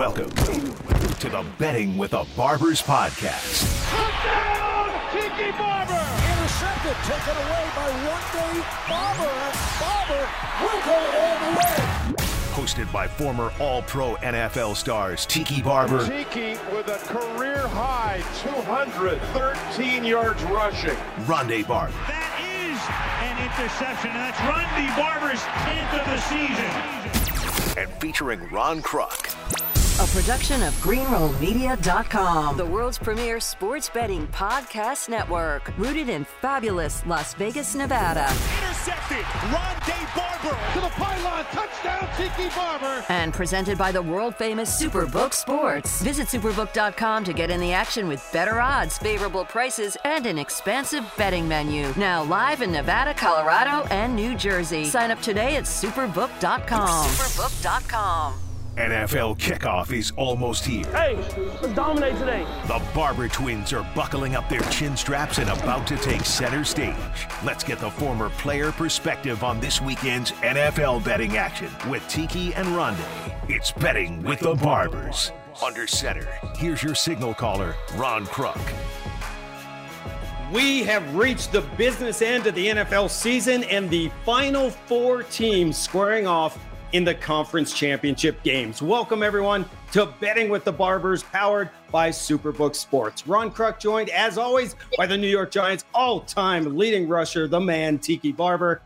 Welcome to the Betting with the Barbers podcast. Touchdown, Tiki Barber! Intercepted, taken away by Rondé Barber. Barber will go all the way. Hosted by former All-Pro NFL stars Tiki Barber. Tiki with a career-high 213 yards rushing. Rondé Barber. That is an interception, and that's Rondé Barber's 10th of the season. And featuring Ron Kruk. A production of GreenRollMedia.com, the world's premier sports betting podcast network, rooted in fabulous Las Vegas, Nevada. Intercepted, Rondé Barber to the pylon, touchdown, Tiki Barber. And presented by the world-famous Superbook Sports. Visit Superbook.com to get in the action with better odds, favorable prices, and an expansive betting menu. Now live in Nevada, Colorado, and New Jersey. Sign up today at Superbook.com. Superbook.com. NFL kickoff is almost here. Hey, let's dominate today. The Barber twins are buckling up their chin straps and about to take center stage. Let's get the former player perspective on this weekend's NFL betting action with Tiki and Rondé. It's Betting with the Barbers. Under center, here's your signal caller, Ron Kruk. We have reached the business end of the NFL season and the final four teams squaring off in the conference championship games. Welcome everyone to Betting with the Barbers, powered by Superbook Sports. Ron Kruk, joined as always by the New York Giants all-time leading rusher, the man Tiki Barber,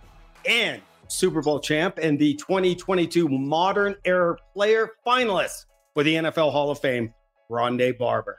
and Super Bowl champ and the 2022 Modern Era Player finalist for the NFL Hall of Fame, Rondé Barber.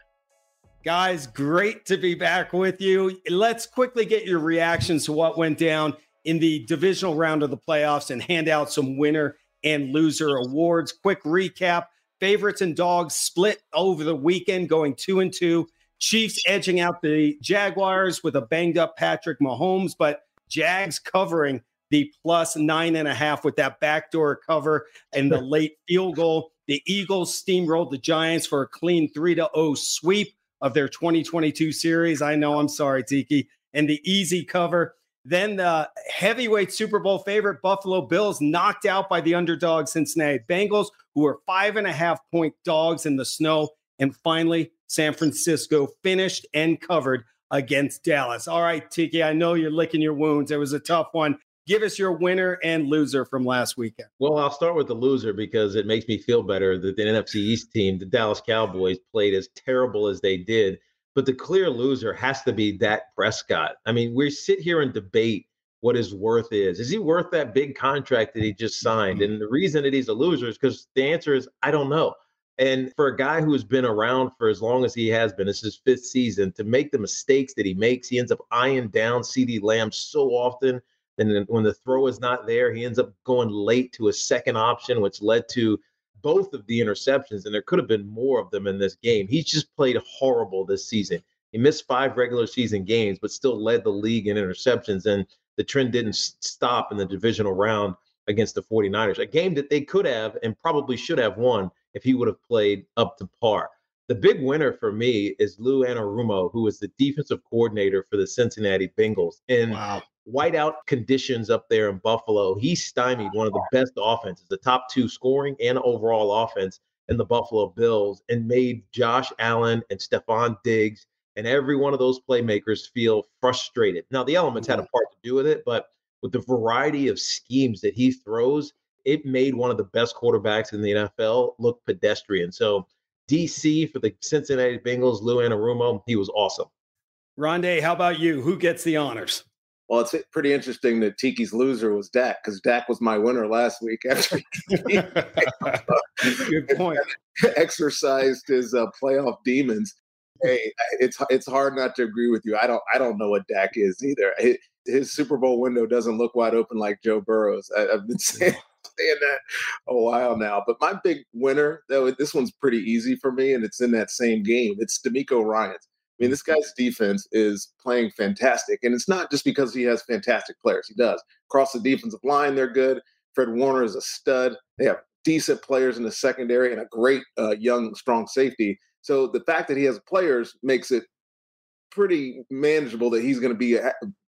Guys, great to be back with you. Let's quickly get your reactions to what went down in the divisional round of the playoffs and hand out some winner and loser awards. Quick recap: favorites and dogs split over the weekend, going 2-2. Chiefs edging out the Jaguars with a banged up Patrick Mahomes, but Jags covering the plus 9.5 with that backdoor cover and the late field goal. The Eagles steamrolled the Giants for a clean 3-0 sweep of their 2022 series. I know, I'm sorry, Tiki. And the easy cover. Then the heavyweight Super Bowl favorite Buffalo Bills knocked out by the underdog Cincinnati Bengals, who are 5.5-point dogs in the snow. And finally, San Francisco finished and covered against Dallas. All right, Tiki, I know you're licking your wounds. It was a tough one. Give us your winner and loser from last weekend. Well, I'll start with the loser because it makes me feel better that the NFC East team, the Dallas Cowboys, played as terrible as they did. But the clear loser has to be Dak Prescott. I mean, we sit here and debate what his worth is. Is he worth that big contract that he just signed? And the reason that he's a loser is because the answer is, I don't know. And for a guy who's been around for as long as he has been, it's his fifth season, to make the mistakes that he makes, he ends up eyeing down CeeDee Lamb so often. And when the throw is not there, he ends up going late to a second option, which led to both of the interceptions, and there could have been more of them in this game. He's just played horrible this season. He missed 5 regular season games, but still led the league in interceptions, and the trend didn't stop in the divisional round against the 49ers, a game that they could have and probably should have won if he would have played up to par. The big winner for me is Lou Anarumo, who is the defensive coordinator for the Cincinnati Bengals. And wow. Whiteout conditions up there in Buffalo, he stymied one of the best offenses, the top 2 scoring and overall offense in the Buffalo Bills, and made Josh Allen and Stephon Diggs and every one of those playmakers feel frustrated. Now, the elements had a part to do with it, but with the variety of schemes that he throws, it made one of the best quarterbacks in the NFL look pedestrian. So DC for the Cincinnati Bengals, Lou Anarumo, he was awesome. Rondé, how about you? Who gets the honors? Well, it's pretty interesting that Tiki's loser was Dak, because Dak was my winner last week after he Good point. Exercised his playoff demons. Hey, it's hard not to agree with you. I don't know what Dak is either. His Super Bowl window doesn't look wide open like Joe Burrow's. I've been saying that a while now. But my big winner, though, this one's pretty easy for me, and it's in that same game. It's DeMeco Ryans. I mean, this guy's defense is playing fantastic, and it's not just because he has fantastic players. He does. Across the defensive line, they're good. Fred Warner is a stud. They have decent players in the secondary and a great young, strong safety. So the fact that he has players makes it pretty manageable that he's going to be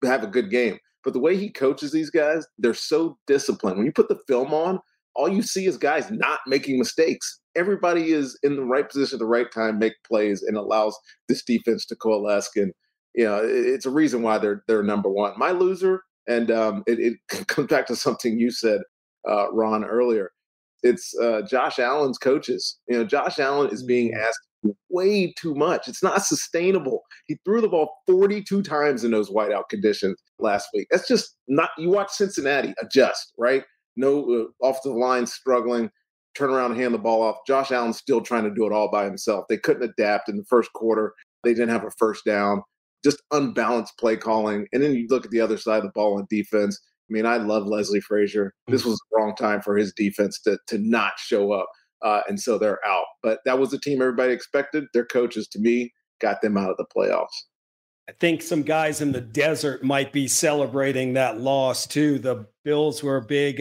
have a good game. But the way he coaches these guys, they're so disciplined. When you put the film on, all you see is guys not making mistakes. everybody is in the right position at the right time, make plays, and allows this defense to coalesce. And, you know, it's a reason why they're number one. My loser, and it comes back to something you said, Ron, earlier. It's Josh Allen's coaches. You know, Josh Allen is being asked way too much. It's not sustainable. He threw the ball 42 times in those whiteout conditions last week. That's just not – you watch Cincinnati adjust, right? No offensive line struggling, turn around and hand the ball off. Josh Allen's still trying to do it all by himself. They couldn't adapt in the first quarter. They didn't have a first down. Just unbalanced play calling. And then you look at the other side of the ball on defense. I mean, I love Leslie Frazier. This was the wrong time for his defense to not show up. And so they're out. But that was the team everybody expected. Their coaches, to me, got them out of the playoffs. I think some guys in the desert might be celebrating that loss, too. The Bills were a big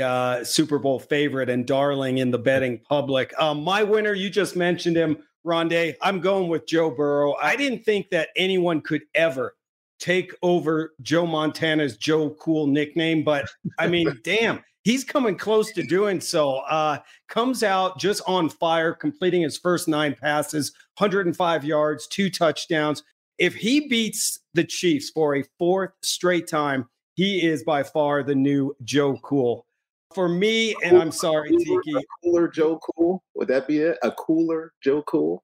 Super Bowl favorite and darling in the betting public. My winner, you just mentioned him, Rondé. I'm going with Joe Burrow. I didn't think that anyone could ever take over Joe Montana's Joe Cool nickname, but I mean, damn, he's coming close to doing so. Comes out just on fire, completing his first 9 passes, 105 yards, 2 touchdowns. If he beats the Chiefs for a 4th straight time, he is by far the new Joe Cool. For me, and I'm sorry, Tiki. A cooler Joe Cool? Would that be it? A cooler Joe Cool?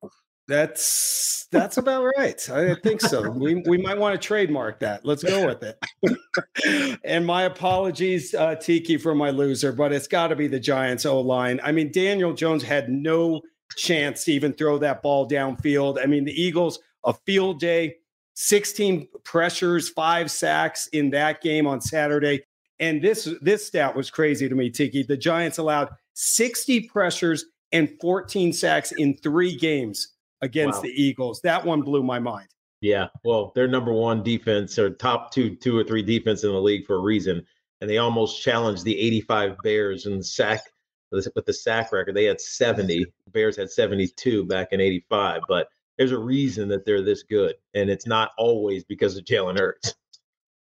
That's about right. I think so. We might want to trademark that. Let's go with it. And my apologies, Tiki, for my loser, but it's got to be the Giants O-line. I mean, Daniel Jones had no chance to even throw that ball downfield. I mean, the Eagles, a field day, 16 pressures, 5 sacks in that game on Saturday. And this stat was crazy to me, Tiki. The Giants allowed 60 pressures and 14 sacks in 3 games against the Eagles. That one blew my mind. Yeah, well, they're number one defense or top two or three defense in the league for a reason. And they almost challenged the 85 Bears in the sack with the sack record. They had 70. The Bears had 72 back in 85. But there's a reason that they're this good. And it's not always because of Jalen Hurts.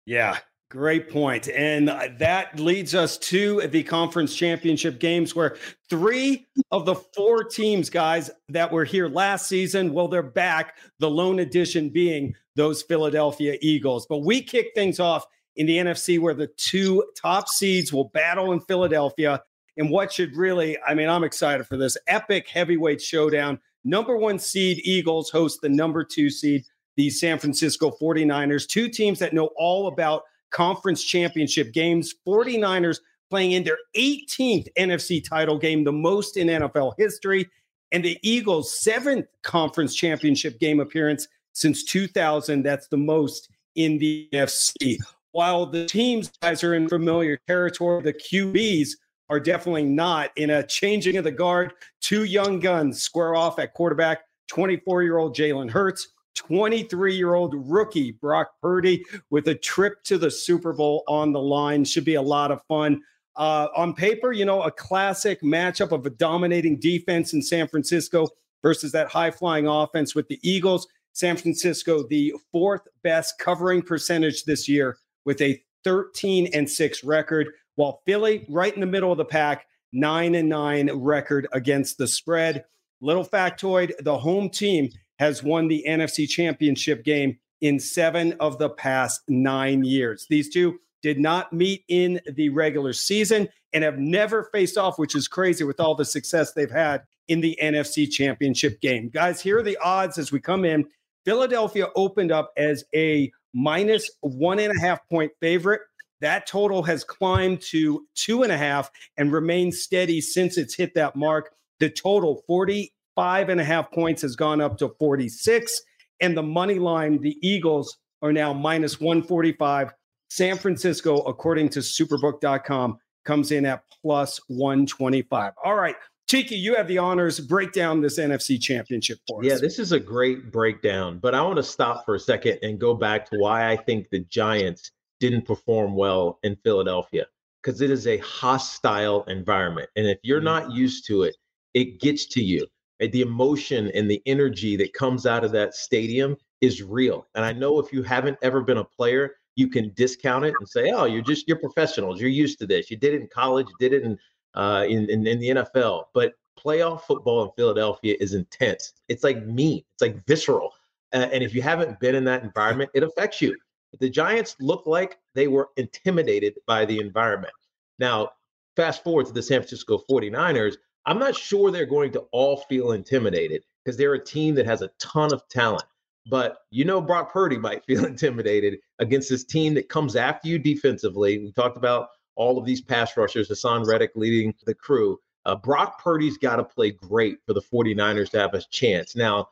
Yeah, great point. And that leads us to the conference championship games, where 3 of the 4 teams, guys, that were here last season, well, they're back, the lone addition being those Philadelphia Eagles. But we kick things off in the NFC, where the 2 top seeds will battle in Philadelphia. And what should really, I mean, I'm excited for this epic heavyweight showdown. Number 1 seed Eagles host the number 2 seed, the San Francisco 49ers, 2 teams that know all about conference championship games. 49ers playing in their 18th NFC title game, the most in NFL history, and the Eagles' 7th conference championship game appearance since 2000. That's the most in the NFC. While the teams, guys, are in familiar territory, the QBs are definitely not. In a changing of the guard, 2 young guns square off at quarterback, 24-year-old Jalen Hurts, 23-year-old rookie Brock Purdy, with a trip to the Super Bowl on the line. Should be a lot of fun. On paper, you know, a classic matchup of a dominating defense in San Francisco versus that high-flying offense with the Eagles. San Francisco, the 4th best covering percentage this year with a 13-6 record, while Philly, right in the middle of the pack, 9-9 record against the spread. Little factoid, the home team has won the NFC Championship game in 7 of the past 9 years. These 2 did not meet in the regular season and have never faced off, which is crazy with all the success they've had in the NFC Championship game. Guys, here are the odds as we come in. Philadelphia opened up as a minus 1.5-point favorite. That total has climbed to 2.5 and remained steady since it's hit that mark. The total, 45.5 points, has gone up to 46. And the money line, the Eagles are now minus 145. San Francisco, according to Superbook.com, comes in at plus 125. All right, Tiki, you have the honors. Break down this NFC Championship for us. Yeah, this is a great breakdown. But I want to stop for a second and go back to why I think the Giants didn't perform well in Philadelphia, because it is a hostile environment. And if you're not used to it, it gets to you. The emotion and the energy that comes out of that stadium is real. And I know if you haven't ever been a player, you can discount it and say, oh, you're professionals. You're used to this. You did it in college, did it in the NFL. But playoff football in Philadelphia is intense. It's like mean. It's like visceral. And if you haven't been in that environment, it affects you. The Giants looked like they were intimidated by the environment. Now, fast forward to the San Francisco 49ers. I'm not sure they're going to all feel intimidated because they're a team that has a ton of talent. But you know Brock Purdy might feel intimidated against this team that comes after you defensively. We talked about all of these pass rushers, Hassan Reddick leading the crew. Brock Purdy's got to play great for the 49ers to have a chance. Now,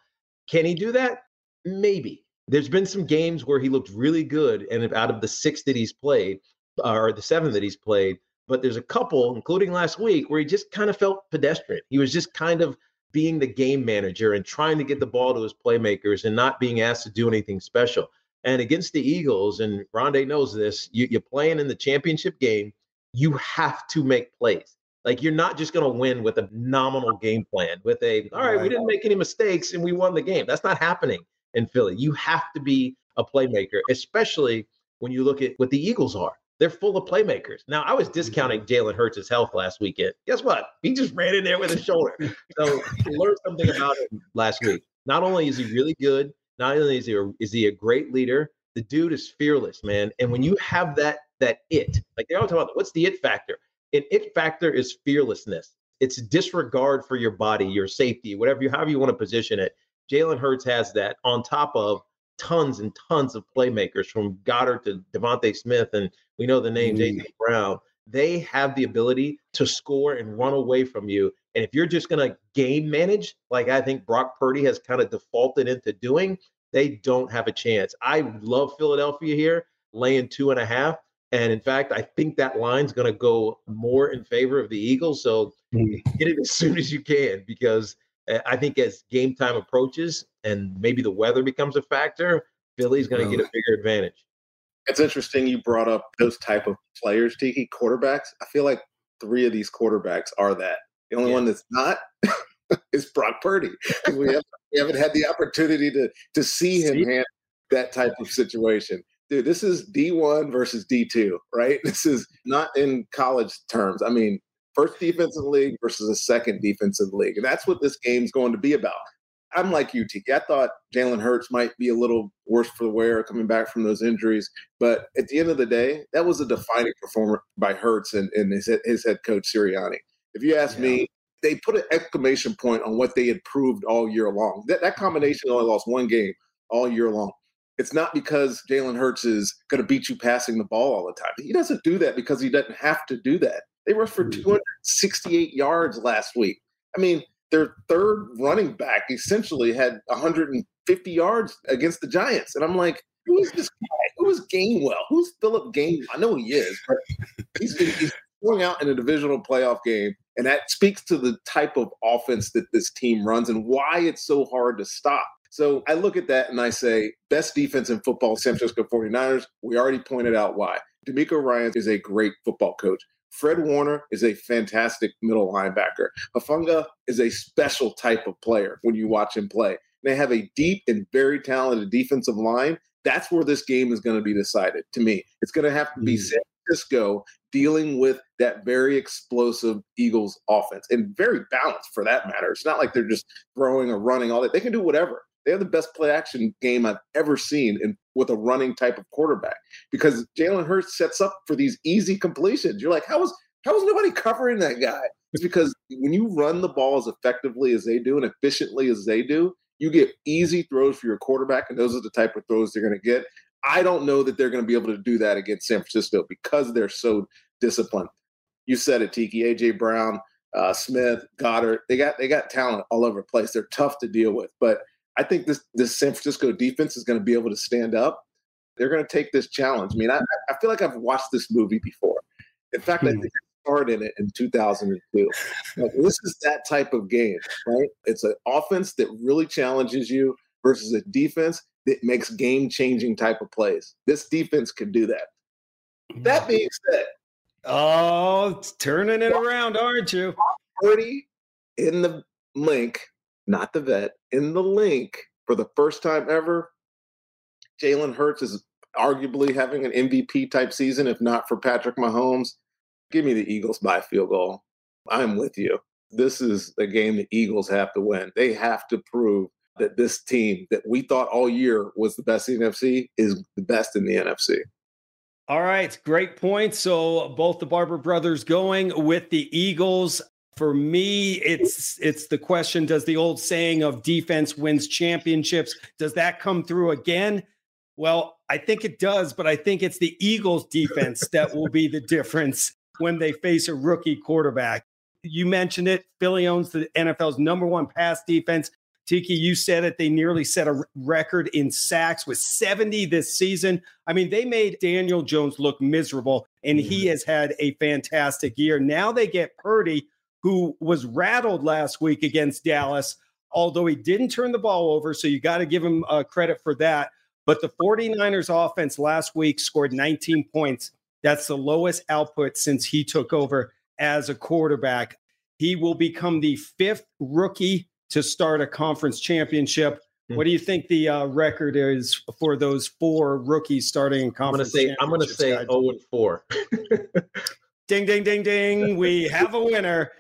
can he do that? Maybe. There's been some games where he looked really good, and out of the six that he's played, or the seven that he's played, but there's a couple, including last week, where he just kind of felt pedestrian. He was just kind of being the game manager and trying to get the ball to his playmakers and not being asked to do anything special. And against the Eagles, and Rondé knows this, you're playing in the championship game. You have to make plays. Like, you're not just going to win with a nominal game plan, with a, all right, we didn't make any mistakes and we won the game. That's not happening in Philly. You have to be a playmaker, especially when you look at what the Eagles are. They're full of playmakers. Now, I was discounting Jalen Hurts' health last weekend. Guess what? He just ran in there with his shoulder. So we learned something about him last week. Not only is he really good, not only is he a great leader, the dude is fearless, man. And when you have that it, like they all talk about, what's the it factor? An it factor is fearlessness. It's disregard for your body, your safety, whatever, however you want to position it. Jalen Hurts has that, on top of tons and tons of playmakers, from Goddard to DeVonta Smith, and we know the name Jason Brown. They have the ability to score and run away from you. And if you're just going to game manage, like I think Brock Purdy has kind of defaulted into doing, they don't have a chance. I love Philadelphia here, laying 2.5. And in fact, I think that line's going to go more in favor of the Eagles. So get it as soon as you can, because I think as game time approaches and maybe the weather becomes a factor, Philly's going to get a bigger advantage. It's interesting you brought up those type of players, Tiki, quarterbacks. I feel like three of these quarterbacks are that. The only one that's not is Brock Purdy. We haven't had the opportunity to see him handle that type of situation. Dude, this is D1 versus D2, right? This is not in college terms. I mean, first defensive league versus a second defensive league. And that's what this game's going to be about. I'm like you, Tiki. I thought Jalen Hurts might be a little worse for the wear coming back from those injuries. But at the end of the day, that was a defining performance by Hurts and his head coach, Sirianni. If you ask me, they put an exclamation point on what they had proved all year long. That combination only lost one game all year long. It's not because Jalen Hurts is going to beat you passing the ball all the time. He doesn't do that because he doesn't have to do that. They rushed for 268 yards last week. I mean, their third running back essentially had 150 yards against the Giants. And I'm like, who is this guy? Who is Gainwell? Who's Philip Gainwell? I know he is, but he's going out in a divisional playoff game. And that speaks to the type of offense that this team runs and why it's so hard to stop. So I look at that and I say, best defense in football, San Francisco 49ers. We already pointed out why. DeMeco Ryans is a great football coach. Fred Warner is a fantastic middle linebacker. Mafunga is a special type of player when you watch him play. They have a deep and very talented defensive line. That's where this game is going to be decided, to me. It's going to have to be San Francisco dealing with that very explosive Eagles offense, and very balanced for that matter. It's not like they're just throwing or running all that. They can do whatever. They have the best play-action game I've ever seen with a running type of quarterback, because Jalen Hurts sets up for these easy completions. You're like, how was nobody covering that guy? It's because when you run the ball as effectively as they do and efficiently as they do, you get easy throws for your quarterback, and those are the type of throws they're going to get. I don't know that they're going to be able to do that against San Francisco because they're so disciplined. You said it, Tiki. A.J. Brown, Smith, Goddard, they got talent all over the place. They're tough to deal with, but I think this San Francisco defense is going to be able to stand up. They're going to take this challenge. I mean, I feel like I've watched this movie before. In fact, I think I starred in it in 2002. Like, this is that type of game, right? It's an offense that really challenges you versus a defense that makes game-changing type of plays. This defense can do that. That being said. Oh, it's turning it around, aren't you? Purdy in the link. Not the vet, in the link for the first time ever. Jalen Hurts is arguably having an MVP type season, if not for Patrick Mahomes. Give me the Eagles by field goal. I'm with you. this is a game the Eagles have to win. They have to prove that this team that we thought all year was the best in the NFC is the best in the NFC. All right, great point. So both the Barber brothers going with the Eagles. For me, it's the question, does the old saying of defense wins championships, does that come through again? Well, I think it does, but I think it's the Eagles' defense that will be the difference when they face a rookie quarterback. You mentioned it. Philly owns the NFL's number one pass defense. Tiki, you said it. They nearly set a record in sacks with 70 this season. I mean, they made Daniel Jones look miserable, and he has had a fantastic year. Now they get Purdy, who was rattled last week against Dallas, although he didn't turn the ball over, so you got to give him credit for that. But the 49ers offense last week scored 19 points. That's the lowest output since he took over as a quarterback. He will become the fifth rookie to start a conference championship. What do you think the record is for those four rookies starting in conference championships? I'm going to say 0-4. Ding, ding, ding, ding. We have a winner.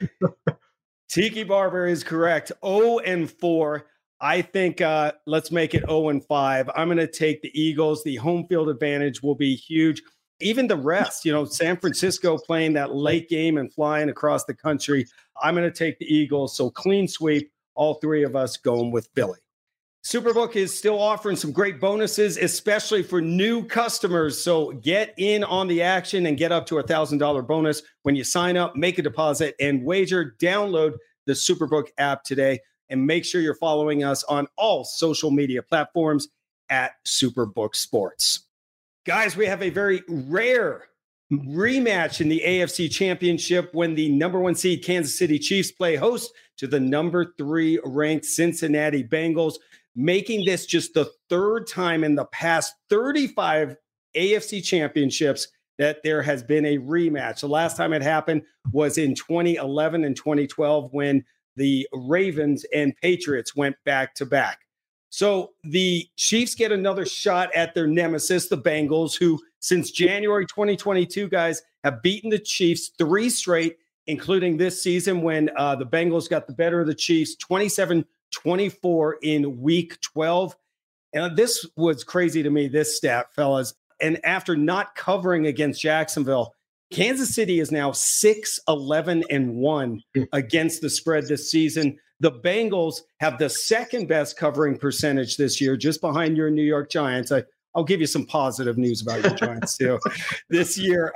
Tiki Barber is correct. 0-4. I think let's make it 0-5. I'm going to take the Eagles. The home field advantage will be huge. Even the rest, you know, San Francisco playing that late game and flying across the country. I'm going to take the Eagles. So clean sweep. All three of us going with Philly. Superbook is still offering some great bonuses, especially for new customers. So get in on the action and get up to a $1,000 bonus when you sign up, make a deposit, and wager. Download the Superbook app today and make sure you're following us on all social media platforms at Superbook Sports. Guys, we have a very rare rematch in the AFC Championship when the number one seed Kansas City Chiefs play host to the number 3 ranked Cincinnati Bengals, making this just the third time in the past 35 AFC championships that there has been a rematch. The last time it happened was in 2011 and 2012 when the Ravens and Patriots went back to back. So the Chiefs get another shot at their nemesis, the Bengals, who since January 2022, guys, have beaten the Chiefs 3 straight, including this season when the Bengals got the better of the Chiefs 27-24 in Week 12. And this was crazy to me, this stat, fellas. And after not covering against Jacksonville, Kansas City is now 6-11-1 against the spread this season. The Bengals have the second best covering percentage this year, just behind your New York Giants. I'll give you some positive news about your Giants too. This year,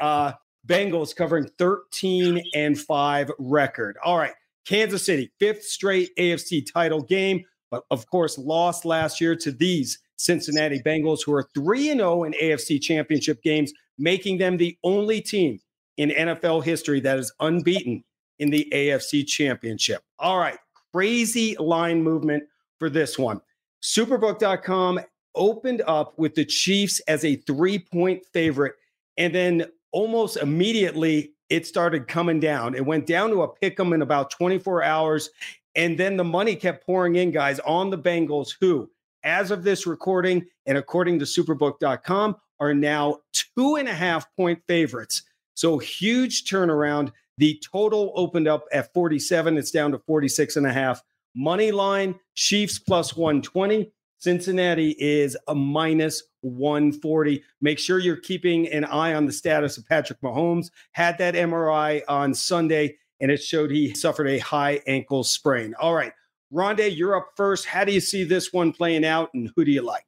Bengals covering 13-5 record. All right, Kansas City, 5th straight AFC title game, but of course lost last year to these Cincinnati Bengals, who are 3-0 in AFC championship games, making them the only team in NFL history that is unbeaten in the AFC championship. All right. Crazy line movement for this one. Superbook.com opened up with the Chiefs as a 3-point favorite, and then almost immediately it started coming down. It went down to a pick 'em in about 24 hours, and then the money kept pouring in, guys, on the Bengals, who, as of this recording and according to Superbook.com, are now 2.5-point favorites. So huge turnaround. The total opened up at 47. It's down to 46.5. Money line, Chiefs +120. Cincinnati is a -140. Make sure you're keeping an eye on the status of Patrick Mahomes. Had that MRI on Sunday, and it showed he suffered a high ankle sprain. All right, Rondé, you're up first. How do you see this one playing out, and who do you like?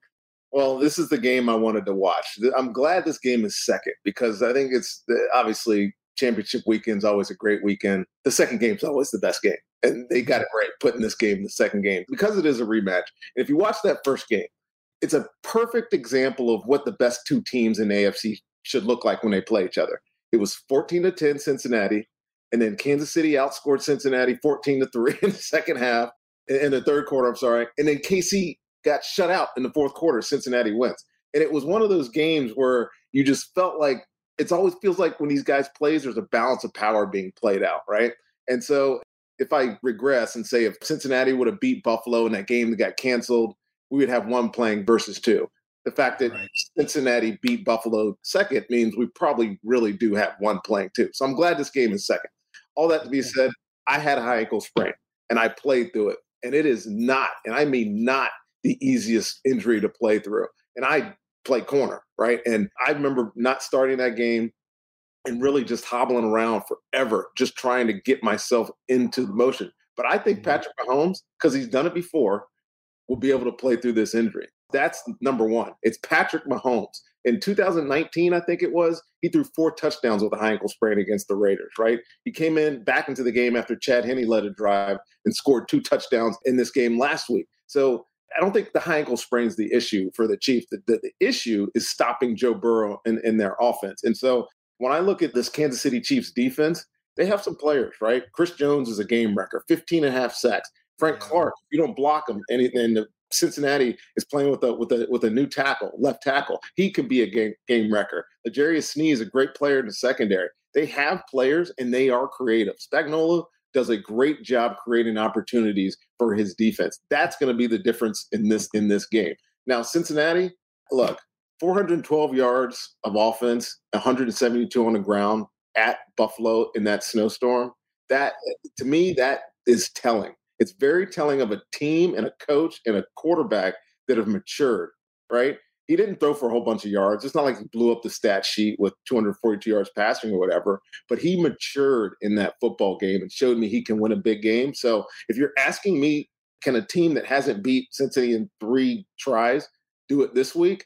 Well, this is the game I wanted to watch. I'm glad this game is second, because I think it's obviously – championship weekend's always a great weekend. The second game's always the best game. And they got it right, putting this game in the second game, because it is a rematch. And if you watch that first game, it's a perfect example of what the best two teams in the AFC should look like when they play each other. It was 14-10 Cincinnati, and then Kansas City outscored Cincinnati 14-3 in the second half, in the third quarter, I'm sorry. And then KC got shut out in the fourth quarter. Cincinnati wins. And it was one of those games where you just felt like, it always feels like when these guys play, there's a balance of power being played out, right? And so if I regress and say if Cincinnati would have beat Buffalo in that game that got canceled, we would have one playing versus two. The fact that Cincinnati beat Buffalo second means we probably really do have one playing two. So I'm glad this game is second. All that to be said, I had a high ankle sprain and I played through it. And it is not, and I mean not, the easiest injury to play through. And I play corner, right? And I remember not starting that game and really just hobbling around forever, just trying to get myself into the motion. But I think Patrick Mahomes, because he's done it before, will be able to play through this injury. That's number one. It's Patrick Mahomes. In 2019, I think it was, he threw 4 touchdowns with a high ankle sprain against the Raiders, right? He came in back into the game after Chad Henne led a drive and scored 2 touchdowns in this game last week. So I don't think the high ankle sprain's the issue for the Chiefs. The issue is stopping Joe Burrow in their offense. And so when I look at this Kansas City Chiefs defense, they have some players, right? Chris Jones is a game wrecker, 15.5 sacks. Frank Clark, if you don't block him, and Cincinnati is playing with a new tackle, left tackle. He could be a game wrecker. L'Jarius Sneed is a great player in the secondary. They have players, and they are creative. Spagnuolo does a great job creating opportunities for his defense. That's going to be the difference in this game. Now, Cincinnati, look, 412 yards of offense, 172 on the ground at Buffalo in that snowstorm. That, to me, that is telling. It's very telling of a team and a coach and a quarterback that have matured, right? He didn't throw for a whole bunch of yards. It's not like he blew up the stat sheet with 242 yards passing or whatever, but he matured in that football game and showed me he can win a big game. So if you're asking me, can a team that hasn't beat Cincinnati in 3 tries do it this week?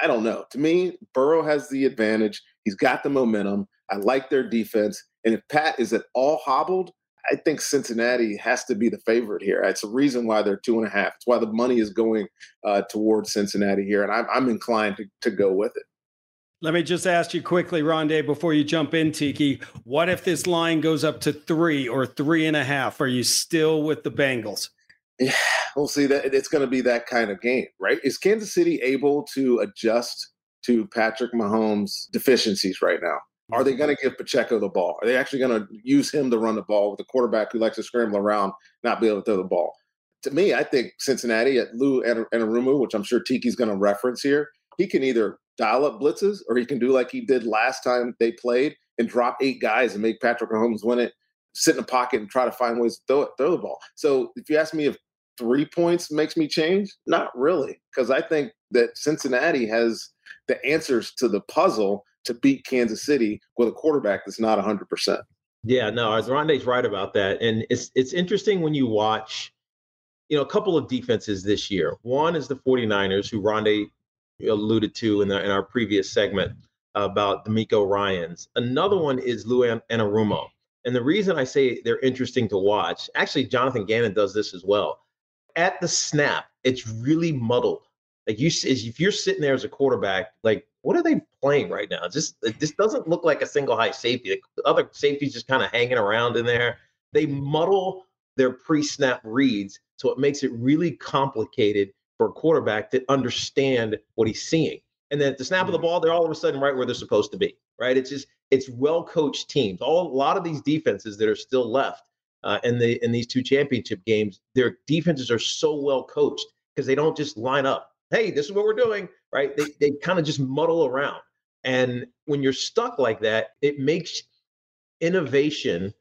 I don't know. To me, Burrow has the advantage. He's got the momentum. I like their defense. And if Pat is at all hobbled, I think Cincinnati has to be the favorite here. It's a reason why they're 2.5. It's why the money is going towards Cincinnati here, and I'm inclined to go with it. Let me just ask you quickly, Rondé, before you jump in, Tiki, what if this line goes up to 3 or 3.5? Are you still with the Bengals? Yeah, we'll see. That it's going to be that kind of game, right? Is Kansas City able to adjust to Patrick Mahomes' deficiencies right now? Are they going to give Pacheco the ball? Are they actually going to use him to run the ball with a quarterback who likes to scramble around, not be able to throw the ball? To me, I think Cincinnati at Lou Anarumo, which I'm sure Tiki's going to reference here, he can either dial up blitzes or he can do like he did last time they played and drop 8 guys and make Patrick Mahomes win it, sit in the pocket and try to find ways to throw the ball. So if you ask me if 3 points makes me change, not really, because I think that Cincinnati has the answers to the puzzle to beat Kansas City with a quarterback that's not 100%. Yeah, no, as Rondé's right about that. And it's interesting when you watch, a couple of defenses this year. One is the 49ers, who Rondé alluded to in our previous segment about DeMeco Ryans. Another one is Lou Anarumo. And the reason I say they're interesting to watch, actually Jonathan Gannon does this as well. At the snap, it's really muddled. Like if you're sitting there as a quarterback, like, what are they playing right now? This doesn't look like a single high safety. The other safety's just kind of hanging around in there. They muddle their pre-snap reads, so it makes it really complicated for a quarterback to understand what he's seeing. And then at the snap of the ball, they're all of a sudden right where they're supposed to be, right? It's well-coached teams. A lot of these defenses that are still left in these 2 championship games, their defenses are so well-coached because they don't just line up. Hey, this is what we're doing, right? They kind of just muddle around. And when you're stuck like that, it makes innovation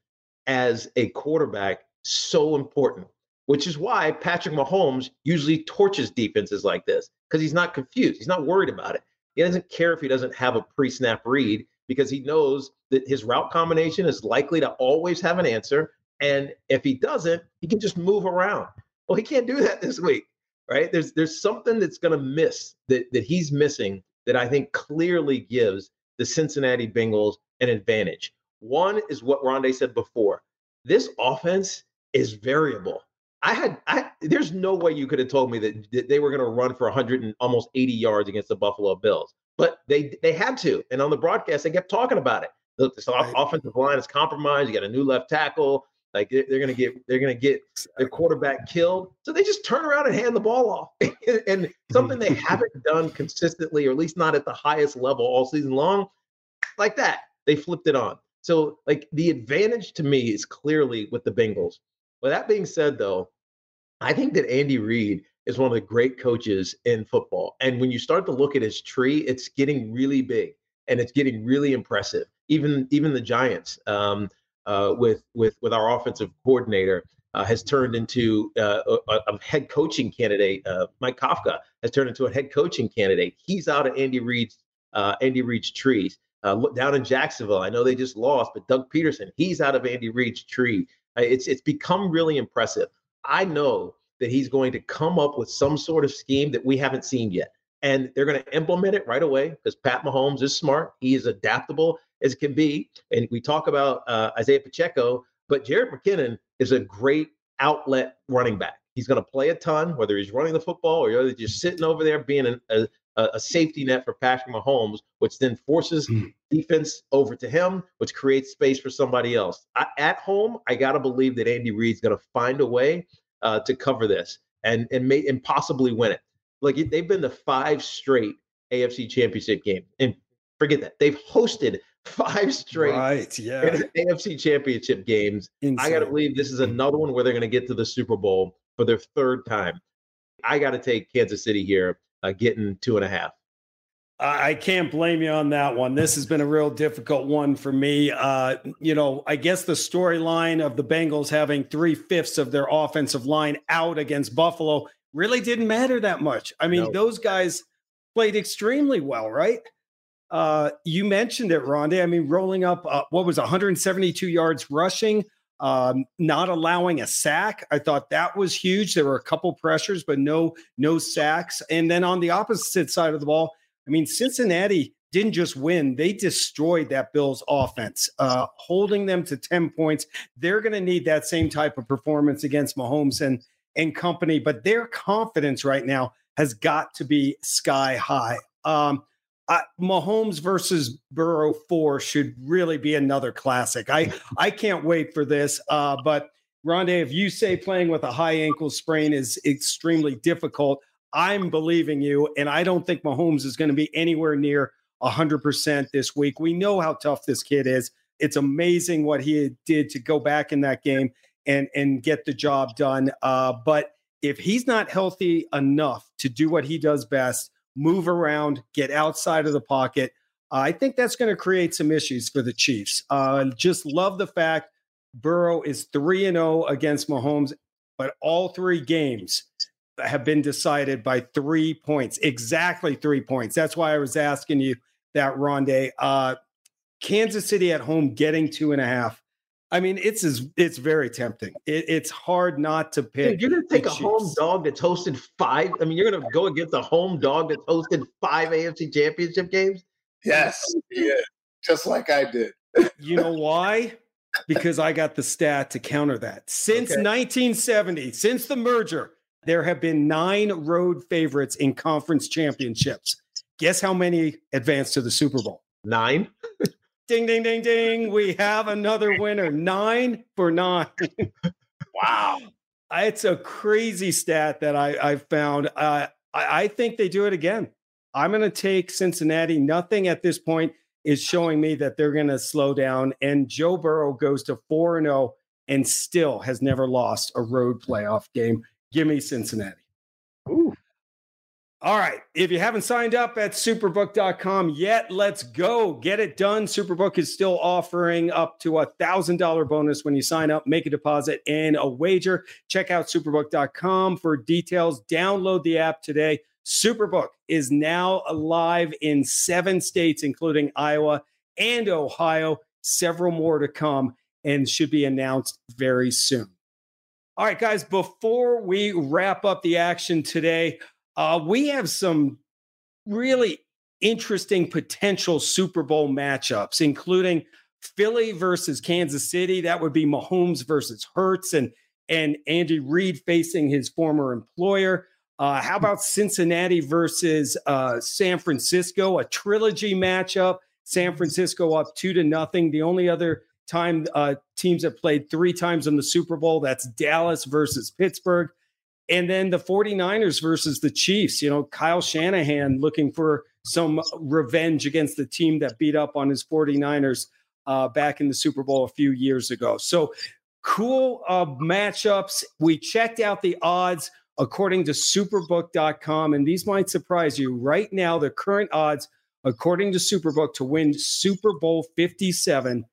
as a quarterback so important, which is why Patrick Mahomes usually torches defenses like this, because he's not confused. He's not worried about it. He doesn't care if he doesn't have a pre-snap read, because he knows that his route combination is likely to always have an answer. And if he doesn't, he can just move around. Well, he can't do that this week. Right? There's something that's going to miss that he's missing that I think clearly gives the Cincinnati Bengals an advantage. One is what Rondé said before. This offense is variable. There's no way you could have told me that they were going to run for 100 and almost 80 yards against the Buffalo Bills, but they had to. And on the broadcast, they kept talking about it. Look, this offensive line is compromised. You got a new left tackle. Like they're gonna get their quarterback killed. So they just turn around and hand the ball off, and something they haven't done consistently, or at least not at the highest level all season long, like that. They flipped it on. So like the advantage to me is clearly with the Bengals. With that being said, though, I think that Andy Reid is one of the great coaches in football. And when you start to look at his tree, it's getting really big and it's getting really impressive. Even the Giants. with our offensive coordinator has turned into a head coaching candidate. Mike Kafka has turned into a head coaching candidate. He's out of Andy Reid's trees. Down in Jacksonville, I know they just lost, but Doug Peterson, he's out of Andy Reid's tree. It's become really impressive. I know that he's going to come up with some sort of scheme that we haven't seen yet, and they're going to implement it right away because Pat Mahomes is smart. He is adaptable as can be, and we talk about Isaiah Pacheco, but Jared McKinnon is a great outlet running back. He's going to play a ton, whether he's running the football or whether just sitting over there being a safety net for Patrick Mahomes, which then forces defense over to him, which creates space for somebody else. At home, I got to believe that Andy Reid's going to find a way to cover this and possibly win it. Like, they've been to 5 straight AFC Championship games, and forget that they've hosted 5 straight AFC Championship games. Insane. I got to believe this is another one where they're going to get to the Super Bowl for their 3rd time. I got to take Kansas City here. Getting 2.5. I can't blame you on that one. This has been a real difficult one for me. I guess the storyline of the Bengals having 3/5 of their offensive line out against Buffalo really didn't matter that much. I mean, Those guys played extremely well, right? You mentioned it, Rondé. I mean, rolling up, 172 yards rushing, not allowing a sack. I thought that was huge. There were a couple pressures, but no sacks. And then on the opposite side of the ball, I mean, Cincinnati didn't just win. They destroyed that Bills offense, holding them to 10 points. They're going to need that same type of performance against Mahomes and company, but their confidence right now has got to be sky high. Mahomes versus Burrow 4 should really be another classic. I can't wait for this. But Rondé, if you say playing with a high ankle sprain is extremely difficult, I'm believing you, and I don't think Mahomes is going to be anywhere near 100% this week. We know how tough this kid is. It's amazing what he did to go back in that game and get the job done. But if he's not healthy enough to do what he does best, move around, get outside of the pocket, I think that's going to create some issues for the Chiefs. Just love the fact Burrow is 3-0 against Mahomes, but all 3 games have been decided by 3 points, exactly 3 points. That's why I was asking you that, Rondé. Kansas City at home getting 2.5. I mean, it's very tempting. It's hard not to pick. Dude, you're going to take a home dog that's hosted 5. I mean, you're going to go against a home dog that's hosted 5 AFC Championship games. Yes, yeah, just like I did. You know why? Because I got the stat to counter that. Since 1970, since the merger, there have been 9 road favorites in conference championships. Guess how many advanced to the Super Bowl? 9. Ding, ding, ding, ding. We have another winner. 9 for 9. Wow. It's a crazy stat that I found. I think they do it again. I'm going to take Cincinnati. Nothing at this point is showing me that they're going to slow down. And Joe Burrow goes to 4-0 and still has never lost a road playoff game. Give me Cincinnati. Ooh. All right. If you haven't signed up at Superbook.com yet, let's go. Get it done. Superbook is still offering up to a $1,000 bonus when you sign up, make a deposit, and a wager. Check out Superbook.com for details. Download the app today. Superbook is now live in 7 states, including Iowa and Ohio. Several more to come and should be announced very soon. All right, guys, before we wrap up the action today, we have some really interesting potential Super Bowl matchups, including Philly versus Kansas City. That would be Mahomes versus Hurts and Andy Reid facing his former employer. How about Cincinnati versus San Francisco, a trilogy matchup? San Francisco up 2-0. The only other time teams have played 3 times in the Super Bowl, that's Dallas versus Pittsburgh. And then the 49ers versus the Chiefs, Kyle Shanahan looking for some revenge against the team that beat up on his 49ers back in the Super Bowl a few years ago. So cool matchups. We checked out the odds according to Superbook.com, and these might surprise you. Right now, the current odds, according to Superbook, to win Super Bowl 57,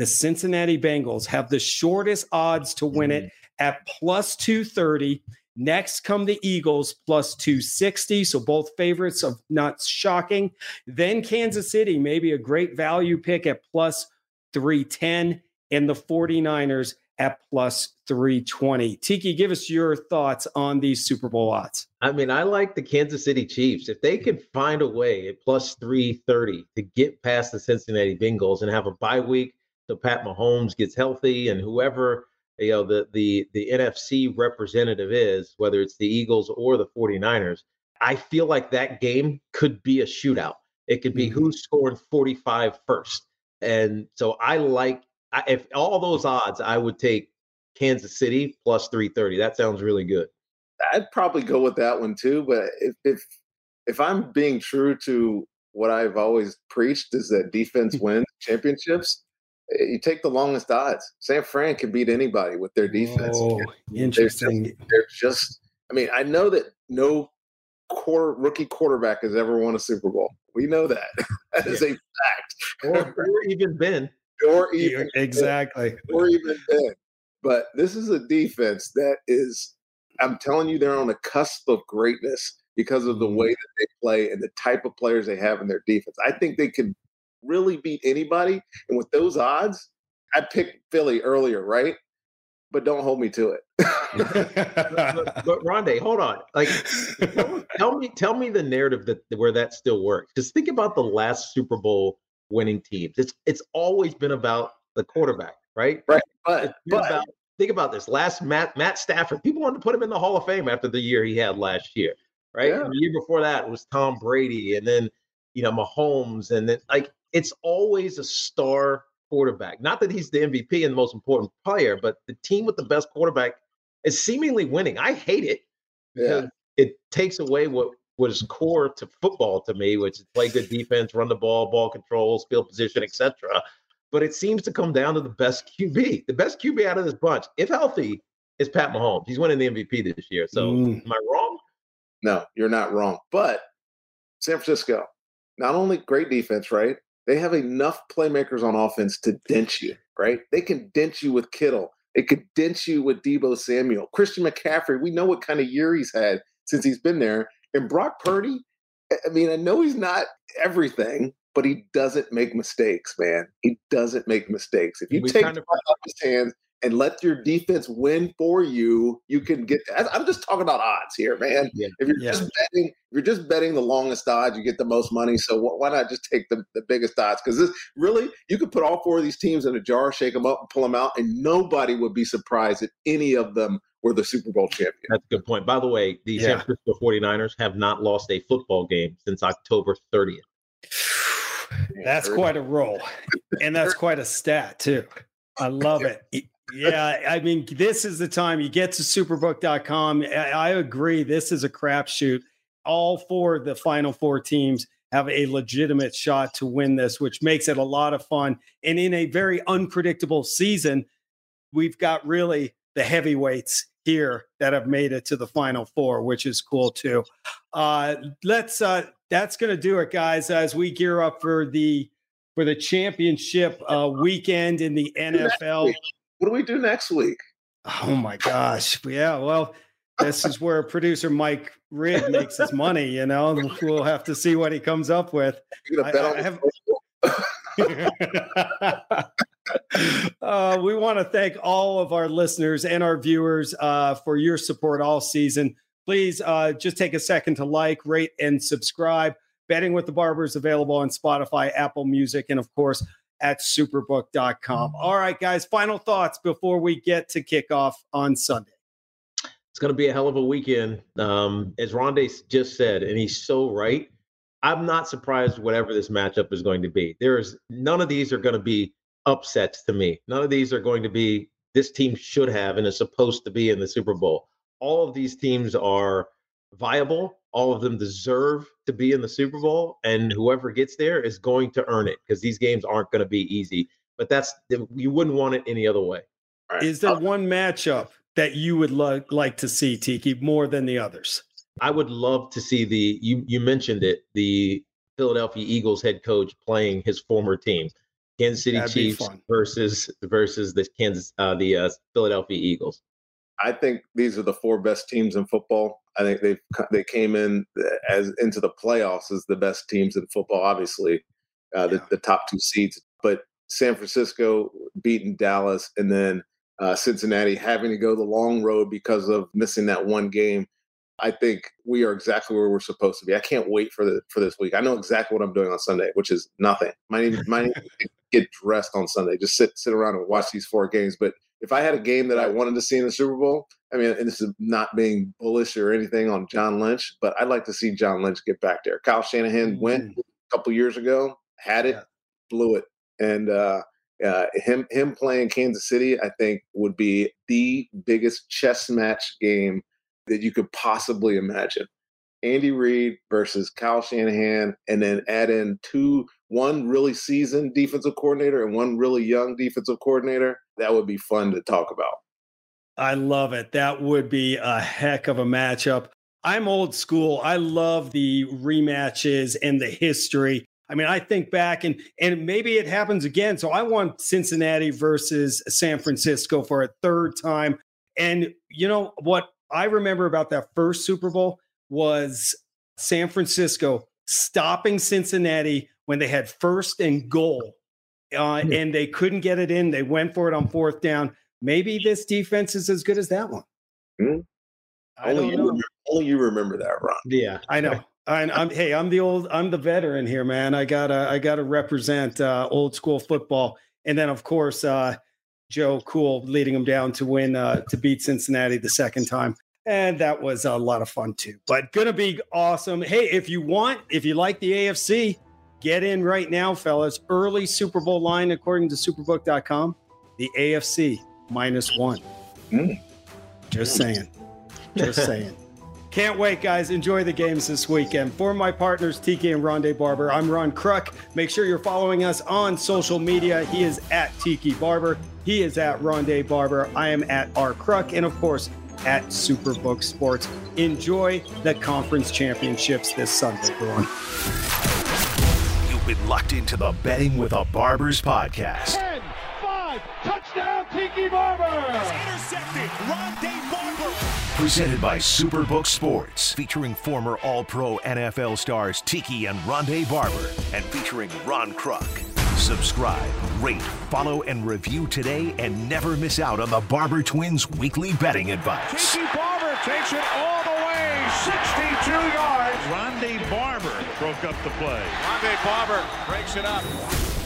the Cincinnati Bengals have the shortest odds to win it at plus 230. Next come the Eagles, plus 260. So both favorites of not shocking. Then Kansas City, maybe a great value pick at plus 310. And the 49ers at plus 320. Tiki, give us your thoughts on these Super Bowl odds. I mean, I like the Kansas City Chiefs. If they could find a way at plus 330 to get past the Cincinnati Bengals and have a bye week so Pat Mahomes gets healthy and whoever the NFC representative is, whether it's the Eagles or the 49ers, I feel like that game could be a shootout. It could be who's scoring 45 first. And so I like, if all those odds, I would take Kansas City plus 330. That sounds really good. I'd probably go with that one too. But if I'm being true to what I've always preached, is that defense wins championships. You take the longest odds. San Fran can beat anybody with their defense. Oh, interesting. They're just. I mean, I know that no rookie quarterback has ever won a Super Bowl. We know that. That is a fact. Or even Ben. Or even Ben. But this is a defense that is, I'm telling you, they're on the cusp of greatness because of the way that they play and the type of players they have in their defense. I think they could really beat anybody. And with those odds, I picked Philly earlier, right? But don't hold me to it. but Rondé, hold on. Like, tell me the narrative where that still works. Just think about the last Super Bowl winning teams. It's always been about the quarterback, right? Right. But think about this. Last Matt Stafford, people wanted to put him in the Hall of Fame after the year he had last year, right? Yeah. And the year before that was Tom Brady, and then Mahomes, and then it's always a star quarterback. Not that he's the MVP and the most important player, but the team with the best quarterback is seemingly winning. I hate it because it takes away what was core to football to me, which is play good defense, run the ball controls, field position, etc. But it seems to come down to the best QB. The best QB out of this bunch, if healthy, is Pat Mahomes. He's winning the MVP this year. So am I wrong? No, you're not wrong. But San Francisco, not only great defense, right? They have enough playmakers on offense to dent you, right? They can dent you with Kittle. They could dent you with Deebo Samuel. Christian McCaffrey, we know what kind of year he's had since he's been there. And Brock Purdy, I mean, I know he's not everything, but he doesn't make mistakes, man. He doesn't make mistakes. If you take the ball off his hands and let your defense win for you, you can get – I'm just talking about odds here, man. Yeah. If you're just betting the longest odds, you get the most money. So why not just take the biggest odds? Because this really, you could put all four of these teams in a jar, shake them up, and pull them out, and nobody would be surprised that any of them were the Super Bowl champion. That's a good point. By the way, the San Francisco 49ers have not lost a football game since October 30th. That's quite a roll. And that's quite a stat, too. I love it. Yeah, I mean, this is the time you get to Superbook.com. I agree. This is a crapshoot. All four of the final four teams have a legitimate shot to win this, which makes it a lot of fun. And in a very unpredictable season, we've got really the heavyweights here that have made it to the final four, which is cool too. That's going to do it, guys, as we gear up for the championship weekend in the NFL. What do we do next week? Oh, my gosh. Yeah, well, this is where producer Mike Rigg makes his money, We'll have to see what he comes up with. We want to thank all of our listeners and our viewers for your support all season. Please just take a second to like, rate, and subscribe. Betting with the Barber is available on Spotify, Apple Music, and, of course, at superbook.com. All right, guys, final thoughts before we get to kickoff on Sunday. It's going to be a hell of a weekend. As Rondé just said, and he's so right, I'm not surprised whatever this matchup is going to be. None of these are going to be upsets to me. None of these are going to be this team should have and is supposed to be in the Super Bowl. All of these teams are viable. All of them deserve to be in the Super Bowl, and whoever gets there is going to earn it because these games aren't going to be easy. But you wouldn't want it any other way. Right. Is there one matchup that you would like to see, Tiki, more than the others? I would love to see you mentioned it, the Philadelphia Eagles head coach playing his former team. Kansas City Chiefs versus the Philadelphia Eagles. I think these are the four best teams in football. I think they came in as into the playoffs as the best teams in football. Obviously, the top two seeds, but San Francisco beating Dallas, and then Cincinnati having to go the long road because of missing that one game. I think we are exactly where we're supposed to be. I can't wait for this week. I know exactly what I'm doing on Sunday, which is nothing. My name get dressed on Sunday, just sit around and watch these four games. But if I had a game that I wanted to see in the Super Bowl, I mean, and this is not being bullish or anything on John Lynch, but I'd like to see John Lynch get back there. Kyle Shanahan went a couple years ago, had it, blew it. And him playing Kansas City, I think, would be the biggest chess match game that you could possibly imagine. Andy Reid versus Kyle Shanahan, and then add in one really seasoned defensive coordinator and one really young defensive coordinator. That would be fun to talk about. I love it. That would be a heck of a matchup. I'm old school. I love the rematches and the history. I mean, I think back and maybe it happens again. So I want Cincinnati versus San Francisco for a third time. And you know what I remember about that first Super Bowl was San Francisco stopping Cincinnati when they had first and goal and they couldn't get it in. They went for it on fourth down. Maybe this defense is as good as that one. Mm-hmm. Only you remember that, Ron. Yeah, I know. I'm the veteran here, man. I gotta represent old school football. And then of course, Joe Cool leading them down to win, to beat Cincinnati the second time. And that was a lot of fun too, but going to be awesome. Hey, if you like the AFC, get in right now, fellas. Early Super Bowl line, according to Superbook.com, the AFC -1. Just saying, just saying. Can't wait, guys. Enjoy the games this weekend. For my partners, Tiki and Rondé Barber, I'm Ron Kruk. Make sure you're following us on social media. He is at Tiki Barber. He is at Rondé Barber. I am at R Kruk. And, of course, at Superbook Sports. Enjoy the conference championships this Sunday, everyone. You've been locked into the Betting with a Barber's podcast. 10-5, touchdown, Tiki Barber. It's intercepted. Rondé Barber. Presented by Superbook Sports, featuring former All-Pro NFL stars Tiki and Rondé Barber, and featuring Ron Kruk. Subscribe, rate, follow, and review today, and never miss out on the Barber Twins' weekly betting advice. Tiki Barber takes it all the way, 62 yards. Rondé Barber broke up the play. Rondé Barber breaks it up.